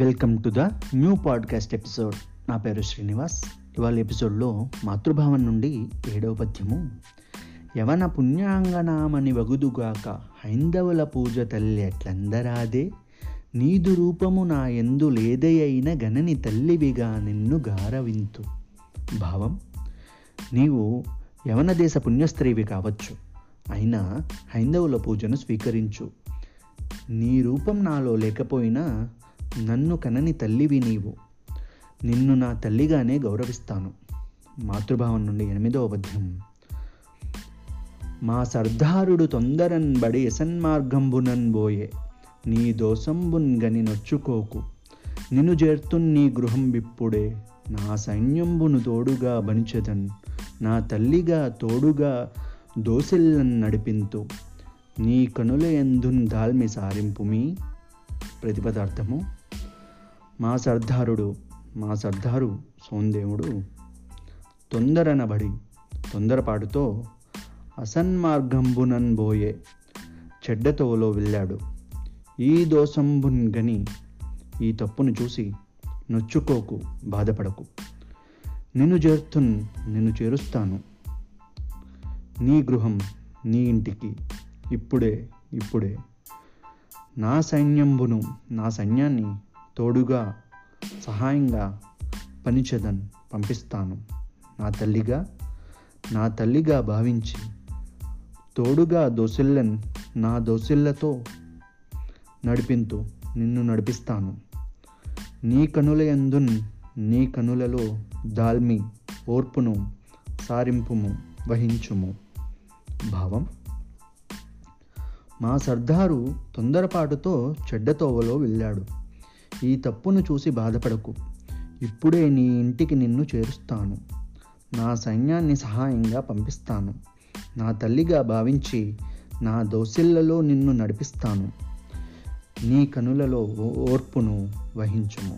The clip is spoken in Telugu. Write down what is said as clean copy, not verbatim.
Welcome to the new podcast episode. నా పేరు శ్రీనివాస్. ఇవాళ ఎపిసోడ్లో మాతృభావన నుండి 7వ పద్యము. యవన పుణ్యాంగనామని వగుదుగాక హైందవుల పూజ తల్లి అట్లందరాదే, నీదు రూపము నా ఎందు లేదయైన గణని తల్లివిగా నిన్ను గారవింతు. భావం: నీవు యవన దేశ పుణ్యస్త్రీవి కావచ్చు, అయినా హైందవుల పూజను స్వీకరించు. నీ రూపం నాలో లేకపోయినా నన్ను కనని తల్లివి నీవు. నిన్ను నా తల్లిగానే గౌరవిస్తాను. మాతృభావం నుండి 8వ పద్యం. మా సర్దారుడు తొందరన్బడి యసన్మార్గంబునన్ బోయే, నీ దోసంబున్ గని నొచ్చుకోకు. నిన్ను చేర్తున్ నీ గృహం విప్పుడే, నా సైన్యంబును తోడుగా బనిచెదన్. నా తల్లిగా తోడుగా దోసిల్లన్ నడిపింతు. నీ కనుల ఎందున్ దాల్మి సారింపుమీ. ప్రతిపదార్థము: మా సర్దారు సోందేవుడు తొందరనబడి, తొందరపాటుతో అసన్మార్గంబునన్ బోయే, చెడ్డతోలో వెళ్ళాడు. ఈ దోషంబున్ గని, ఈ తప్పును చూసి నొచ్చుకోకు, బాధపడకు. నిన్ను చేరుస్తాను నీ గృహం, నీ ఇంటికి ఇప్పుడే. నా సైన్యాన్ని తోడుగా, సహాయంగా పనిచేదన్, పంపిస్తాను. నా తల్లిగా భావించి తోడుగా దోసిల్లన్, నా దోసిల్లతో నడిపింతు, నిన్ను నడిపిస్తాను. నీ కనులలో దాల్మి ఓర్పును సారింపుము, వహించుము. భావం: మా సర్దారు తొందరపాటుతో చెడ్డతోవలో వెళ్ళాడు. ఈ తప్పును చూసి బాధపడకు. ఇప్పుడే నీ ఇంటికి నిన్ను చేరుస్తాను. నా సైన్యాన్ని సహాయంగా పంపిస్తాను. నా తల్లిగా భావించి నా దోసిళ్లలో నిన్ను నడిపిస్తాను. నీ కనులలో ఓర్పును వహించుము.